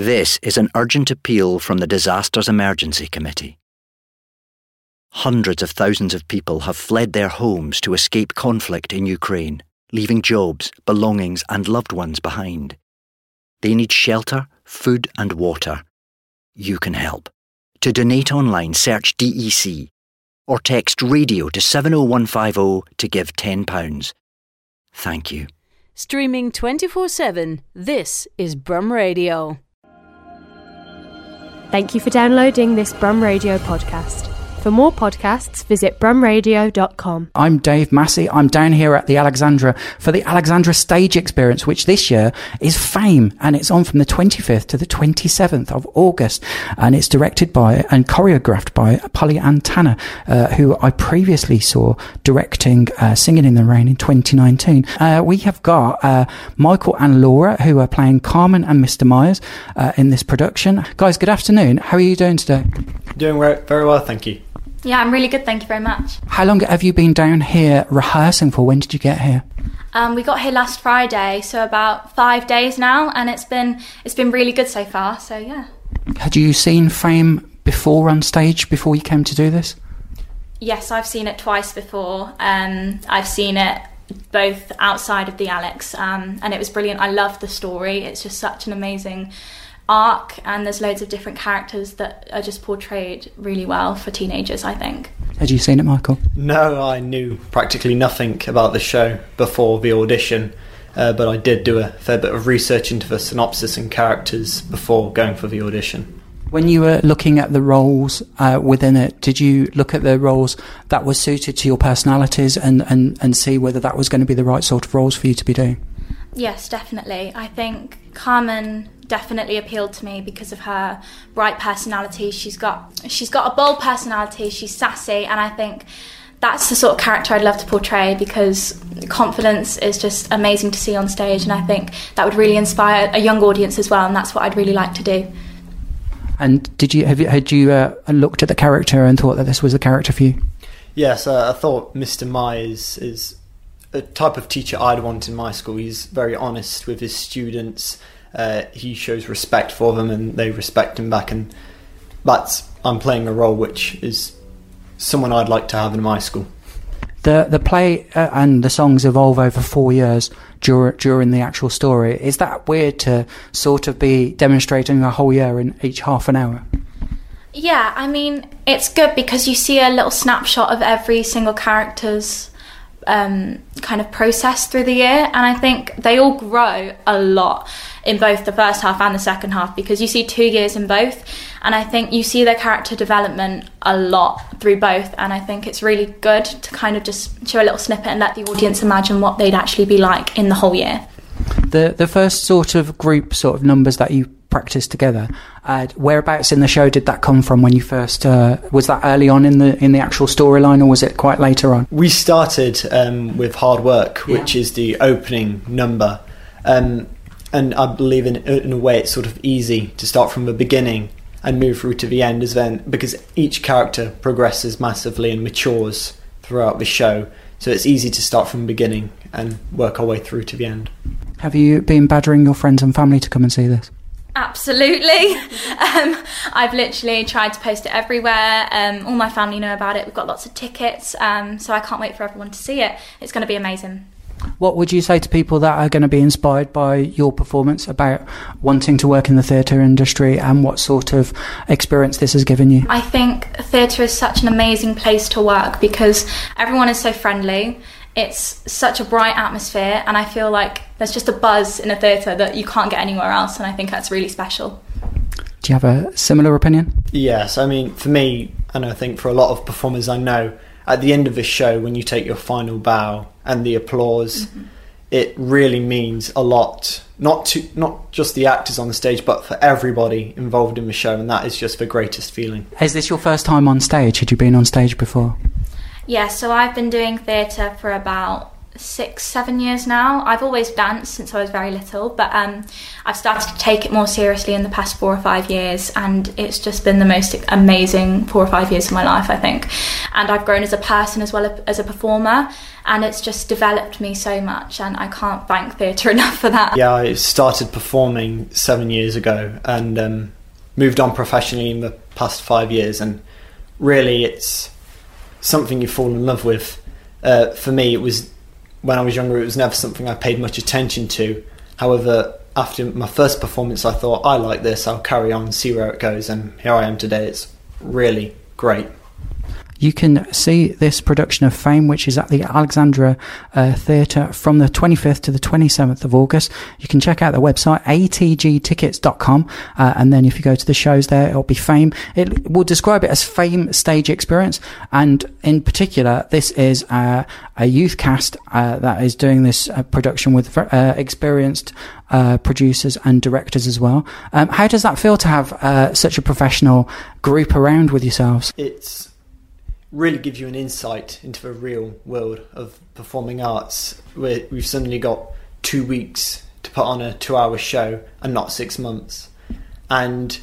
This is an urgent appeal from the Disasters Emergency Committee. Hundreds of thousands of people have fled their homes to escape conflict in Ukraine, leaving jobs, belongings and loved ones behind. They need shelter, food and water. You can help. To donate online, search DEC or text RADIO to 70150 to give £10. Thank you. Streaming 24/7, this is Brum Radio. Thank you for downloading this Brum Radio podcast. For more podcasts, visit BrumRadio.com. I'm Dave Massey. I'm down here at the Alexandra for the Alexandra Stage Experience, which this year is Fame, and it's on from the 25th to the 27th of August, and it's directed by and choreographed by Polly Antana, who I previously saw directing Singing in the Rain in 2019. We have got Michael and Laura, who are playing Carmen and Mr. Myers in this production. Guys, good afternoon. How are you doing today? Doing very well, thank you. Yeah, I'm really good, thank you very much. How long have you been down here rehearsing for? When did you get here? We got here last Friday, so about 5 days now, and it's been really good so far, so yeah. Had you seen Fame before on stage, before you came to do this? Yes, I've seen it twice before. I've seen it both outside of the Alex, and it was brilliant. I love the story. It's just such an amazing arc, and there's loads of different characters that are just portrayed really well for teenagers, I think. Had you seen it, Michael? No, I knew practically nothing about the show before the audition, but I did do a fair bit of research into the synopsis and characters before going for the audition. When you were looking at the roles within it, did you look at the roles that were suited to your personalities and see whether that was going to be the right sort of roles for you to be doing? Yes, definitely. I think Carmen definitely appealed to me because of her bright personality. She's got a bold personality, she's sassy, and I think that's the sort of character I'd love to portray, because confidence is just amazing to see on stage, and I think that would really inspire a young audience as well, and that's what I'd really like to do. And had you looked at the character and thought that this was the character for you? Yes, I thought Mr. Mai is a type of teacher I'd want in my school. He's very honest with his students. He shows respect for them and they respect him back, and I'm playing a role which is someone I'd like to have in my school. The play and the songs evolve over 4 years during the actual story. Is that weird to sort of be demonstrating a whole year in each half an hour? Yeah, I mean, it's good because you see a little snapshot of every single character's kind of process through the year, and I think they all grow a lot in both the first half and the second half, because you see 2 years in both, and I think you see their character development a lot through both, and I think it's really good to kind of just show a little snippet and let the audience imagine what they'd actually be like in the whole year. The first sort of group sort of numbers that you practice together, whereabouts in the show did that come from? When you first was that early on in the actual storyline, or was it quite later on? We started with Hard Work, which is the opening number, and I believe in a way it's sort of easy to start from the beginning and move through to the end, because each character progresses massively and matures throughout the show, so it's easy to start from the beginning and work our way through to the end. Have you been badgering your friends and family to come and see this? Absolutely. I've literally tried to post it everywhere. All my family know about it. We've got lots of tickets, so I can't wait for everyone to see it. It's going to be amazing. What would you say to people that are going to be inspired by your performance about wanting to work in the theatre industry, and what sort of experience this has given you? I think theatre is such an amazing place to work because everyone is so friendly. It's such a bright atmosphere, and I feel like there's just a buzz in a theatre that you can't get anywhere else, and I think that's really special. Do you have a similar opinion? Yes, I mean, for me, and I think for a lot of performers I know, at the end of the show when you take your final bow and the applause, it really means a lot, not just the actors on the stage, but for everybody involved in the show, and that is just the greatest feeling. Is this your first time on stage? Had you been on stage before? Yeah, so I've been doing theatre for about 6-7 years now. I've always danced since I was very little, but I've started to take it more seriously in the past 4 or 5 years, and it's just been the most amazing 4 or 5 years of my life, I think. And I've grown as a person as well as a performer, and it's just developed me so much, and I can't thank theatre enough for that. Yeah, I started performing 7 years ago and moved on professionally in the past 5 years, and really it's something you fall in love with. For me, it was, when I was younger, it was never something I paid much attention to. However, after my first performance, I thought, I like this, I'll carry on and see where it goes. And here I am today. It's really great. You can see this production of Fame, which is at the Alexandra Theatre from the 25th to the 27th of August. You can check out the website, ATGTickets.com. And then if you go to the shows there, it'll be Fame. It will describe it as Fame Stage Experience. And in particular, this is a youth cast that is doing this production with experienced producers and directors as well. How does that feel to have such a professional group around with yourselves? It's really gives you an insight into the real world of performing arts, where we've suddenly got 2 weeks to put on a 2-hour show and not 6 months. And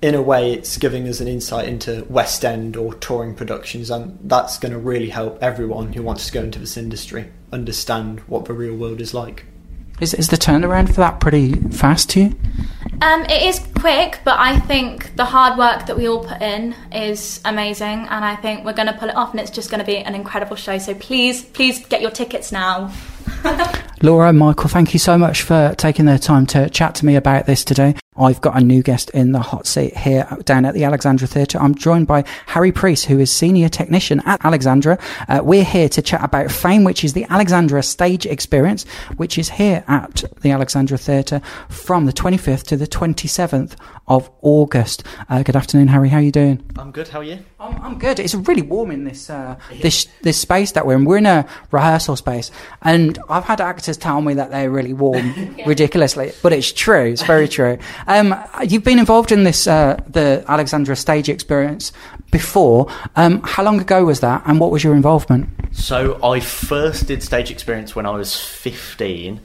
in a way, it's giving us an insight into West End or touring productions, and that's going to really help everyone who wants to go into this industry understand what the real world is like. Is the turnaround for that pretty fast to you? It is quick, but I think the hard work that we all put in is amazing, and I think we're going to pull it off, and it's just going to be an incredible show. So please get your tickets now. Laura, Michael, thank you so much for taking their time to chat to me about this today. I've got a new guest in the hot seat here down at the Alexandra Theatre. I'm joined by Harry Priest, who is Senior Technician at Alexandra. We're here to chat about Fame, which is the Alexandra Stage Experience, which is here at the Alexandra Theatre from the 25th to the 27th of August. Good afternoon, Harry. How are you doing? I'm good. How are you? I'm good. It's really warm in this space that we're in. We're in a rehearsal space, and I've had actors tell me that they're really warm, yeah, ridiculously, but it's true. It's very true. You've been involved in this, the Alexandra Stage Experience before. How long ago was that, and what was your involvement? So I first did Stage Experience when I was 15,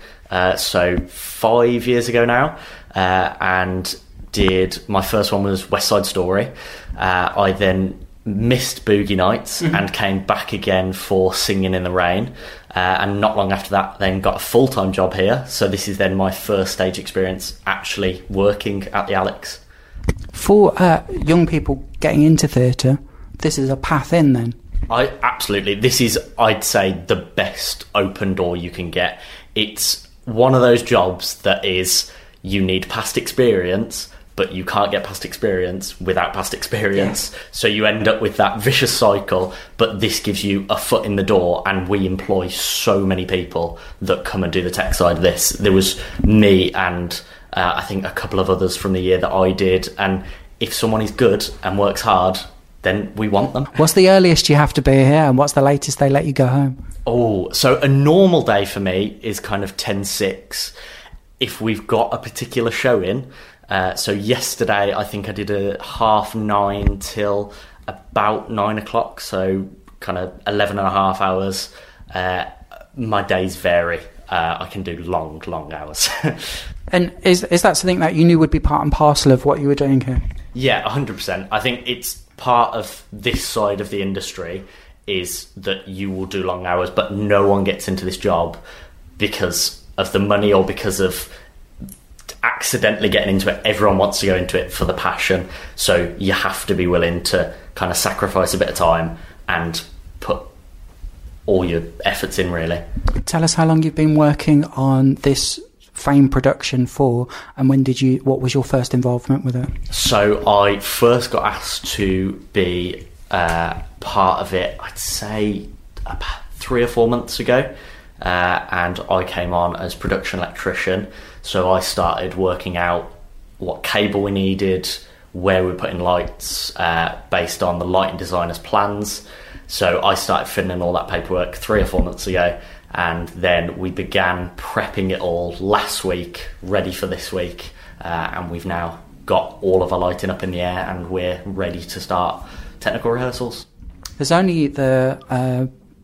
so 5 years ago now, and did my first one was West Side Story. I then missed Boogie Nights and came back again for Singing in the Rain. And not long after that, then got a full-time job here. So this is then my first stage experience actually working at the Alex. For young people getting into theatre, this is a path in then? Absolutely. This is, I'd say, the best open door you can get. It's one of those jobs that is, you need past experience, but you can't get past experience without past experience. Yeah. So you end up with that vicious cycle, but this gives you a foot in the door, and we employ so many people that come and do the tech side of this. There was me and I think a couple of others from the year that I did, and if someone is good and works hard, then we want them. What's the earliest you have to be here, and what's the latest they let you go home? Oh, so a normal day for me is kind of 10-6. If we've got a particular show in, so yesterday, I think I did a 9:30 till about 9 o'clock, so kind of 11.5 hours. My days vary. I can do long hours. And is that something that you knew would be part and parcel of what you were doing here? Yeah, 100%. I think it's part of this side of the industry is that you will do long hours, but no one gets into this job because of the money or because of accidentally getting into it. Everyone wants to go into it for the passion, so you have to be willing to kind of sacrifice a bit of time and put all your efforts in, really. Tell us how long you've been working on this Fame production for, and what was your first involvement with it? So I first got asked to be part of it, I'd say about 3 or 4 months ago, and I came on as production electrician. So I started working out what cable we needed, where we were putting lights, based on the lighting designer's plans. So I started filling in all that paperwork 3 or 4 months ago, and then we began prepping it all last week, ready for this week, and we've now got all of our lighting up in the air, and we're ready to start technical rehearsals. There's only the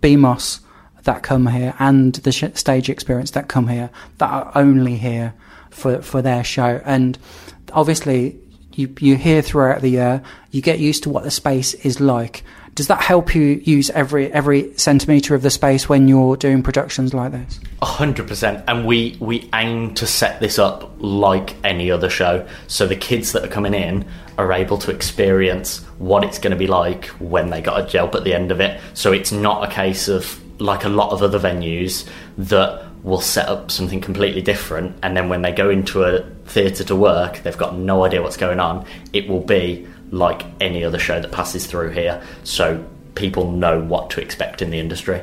BMOS, that come here and the stage experience that come here, that are only here for their show. And obviously you hear throughout the year, you get used to what the space is like. Does that help you use every centimetre of the space when you're doing productions like this? 100%. And we aim to set this up like any other show. So the kids that are coming in are able to experience what it's going to be like when they got a job at the end of it. So it's not a case of, like a lot of other venues, that will set up something completely different. And then when they go into a theatre to work, they've got no idea what's going on. It will be like any other show that passes through here, so people know what to expect in the industry.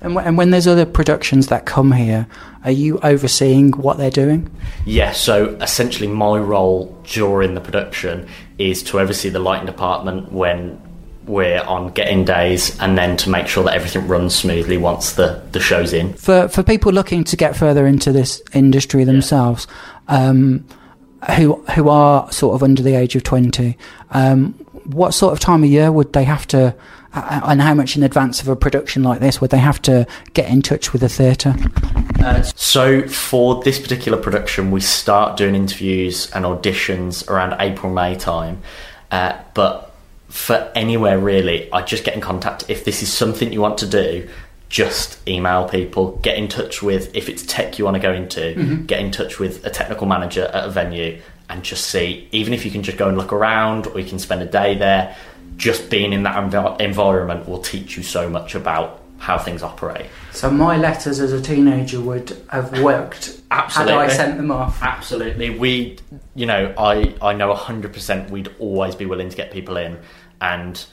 And when there's other productions that come here, are you overseeing what they're doing? Yeah, so essentially my role during the production is to oversee the lighting department when we're on get-in days, and then to make sure that everything runs smoothly once the show's in. For people looking to get further into this industry themselves, who are sort of under the age of 20, what sort of time of year would they have to, and how much in advance of a production like this would they have to get in touch with the theatre? So for this particular production, we start doing interviews and auditions around April, May time, but for anywhere really, I just get in contact. If this is something you want to do, just email people, get in touch with, if it's tech you want to go into, mm-hmm. get in touch with a technical manager at a venue and just see, even if you can just go and look around or you can spend a day there, just being in that environment will teach you so much about how things operate. So my letters as a teenager would have worked absolutely. Had I sent them off. Absolutely. We, you know, I know 100% we'd always be willing to get people in, and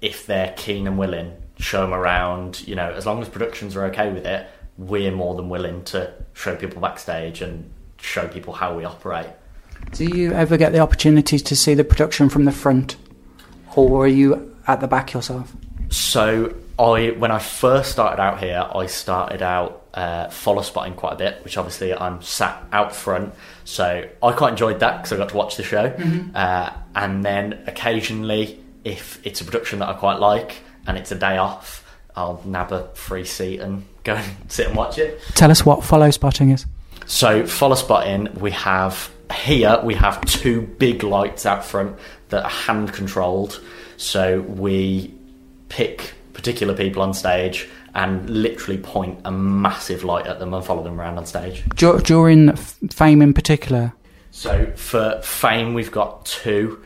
if they're keen and willing, show them around, you know, as long as productions are okay with it, we're more than willing to show people backstage and show people how we operate. Do you ever get the opportunity to see the production from the front, or are you at the back yourself? So when I first started out here, I started out follow spotting quite a bit, which obviously I'm sat out front, so I quite enjoyed that because I got to watch the show. Mm-hmm. And then occasionally, if it's a production that I quite like and it's a day off, I'll nab a free seat and go and sit and watch it. Tell us what follow spotting is. So follow spotting, we have two big lights out front that are hand controlled. So we pick particular people on stage and literally point a massive light at them and follow them around on stage. During Fame in particular? So for Fame, we've got two.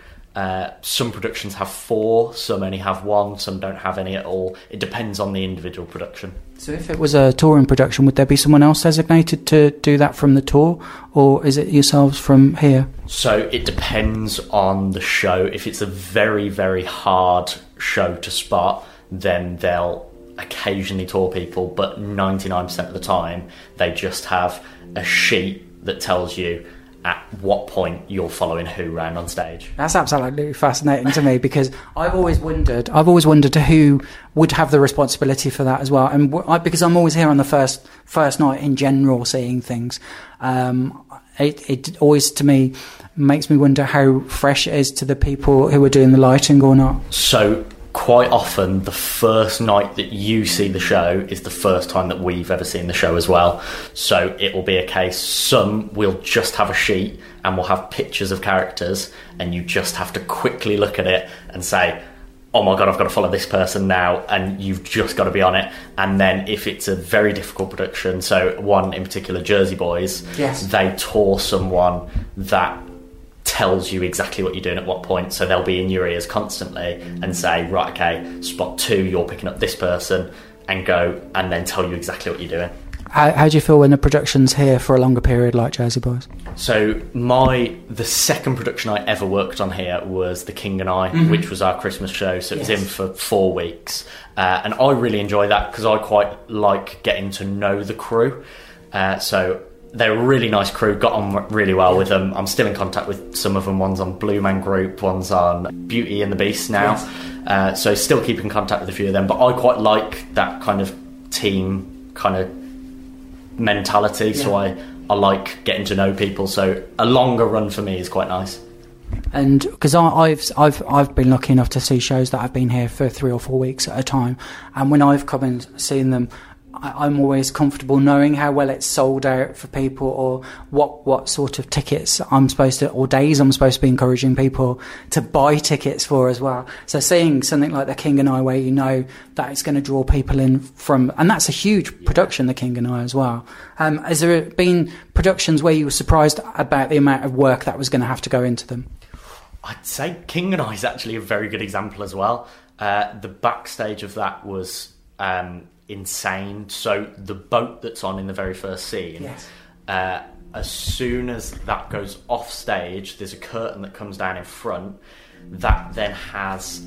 Some productions have four, some only have one, some don't have any at all. It depends on the individual production. So if it was a touring production, would there be someone else designated to do that from the tour, or is it yourselves from here? So it depends on the show. If it's a very, very hard show to spot, then they'll occasionally tour people, but 99% of the time they just have a sheet that tells you at what point you're following who ran on stage. That's absolutely fascinating to me, because I've always wondered who would have the responsibility for that as well. And because I'm always here on the first night in general seeing things, it always to me makes me wonder how fresh it is to the people who are doing the lighting or not. So quite often the first night that you see the show is the first time that we've ever seen the show as well, so it will be a case, some will just have a sheet and we'll have pictures of characters, and you just have to quickly look at it and say, oh my god, I've got to follow this person now, and you've just got to be on it. And then if it's a very difficult production, so one in particular, Jersey Boys, yes, they tour someone that tells you exactly what you're doing at what point, so they'll be in your ears constantly and say, right, okay, spot two, you're picking up this person, and go, and then tell you exactly what you're doing. How do you feel when the production's here for a longer period like Jersey Boys? So the second production I ever worked on here was The King and I, mm-hmm. which was our Christmas show, so it was in for 4 weeks, and I really enjoy that because I quite like getting to know the crew, so they're a really nice crew, got on really well with them. I'm still in contact with some of them. One's on Blue Man Group, one's on Beauty and the Beast now. Yes. So still keeping contact with a few of them. But I quite like that kind of team kind of mentality. Yeah. So I like getting to know people. So a longer run for me is quite nice. And because I've been lucky enough to see shows that have been here for 3 or 4 weeks at a time. And when I've come and seen them, I'm always comfortable knowing how well it's sold out for people, or what sort of tickets I'm supposed to, or days I'm supposed to be encouraging people to buy tickets for as well. So seeing something like The King and I, where you know that it's going to draw people in from, and that's a huge production, The King and I as well. Has there been productions where you were surprised about the amount of work that was going to have to go into them? I'd say King and I is actually a very good example as well. The backstage of that was insane. So the boat that's on in the very first scene, yes. As soon as that goes off stage, there's a curtain that comes down in front that then has,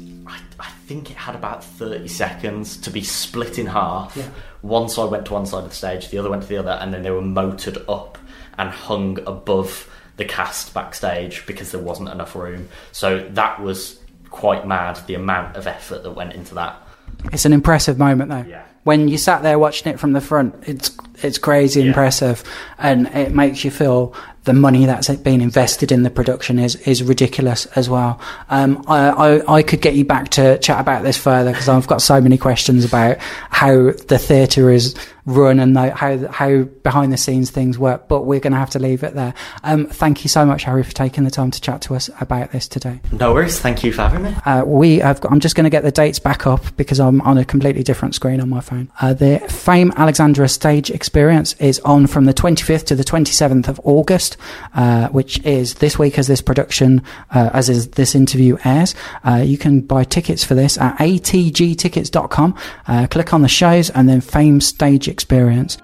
I think it had about 30 seconds to be split in half. Yeah. One side went to one side of the stage, the other went to the other, and then they were motored up and hung above the cast backstage because there wasn't enough room. So that was quite mad, the amount of effort that went into that. It's an impressive moment though. Yeah. When you sat there watching it from the front, it's crazy impressive, and it makes you feel the money that's been invested in the production is ridiculous as well. I could get you back to chat about this further because I've got so many questions about how the theatre is run and how behind the scenes things work, but we're going to have to leave it there. Thank you so much, Harry, for taking the time to chat to us about this today. No worries. Thank you for having me. I'm just going to get the dates back up because I'm on a completely different screen on my phone. The Fame Alexandra Stage Experience is on from the 25th to the 27th of August, which is this week as this production, as is this interview airs. You can buy tickets for this at ATGTickets.com. Click on the shows and then Fame Stage Experience.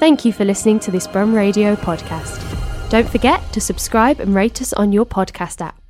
Thank you for listening to this Brum Radio podcast. Don't forget to subscribe and rate us on your podcast app.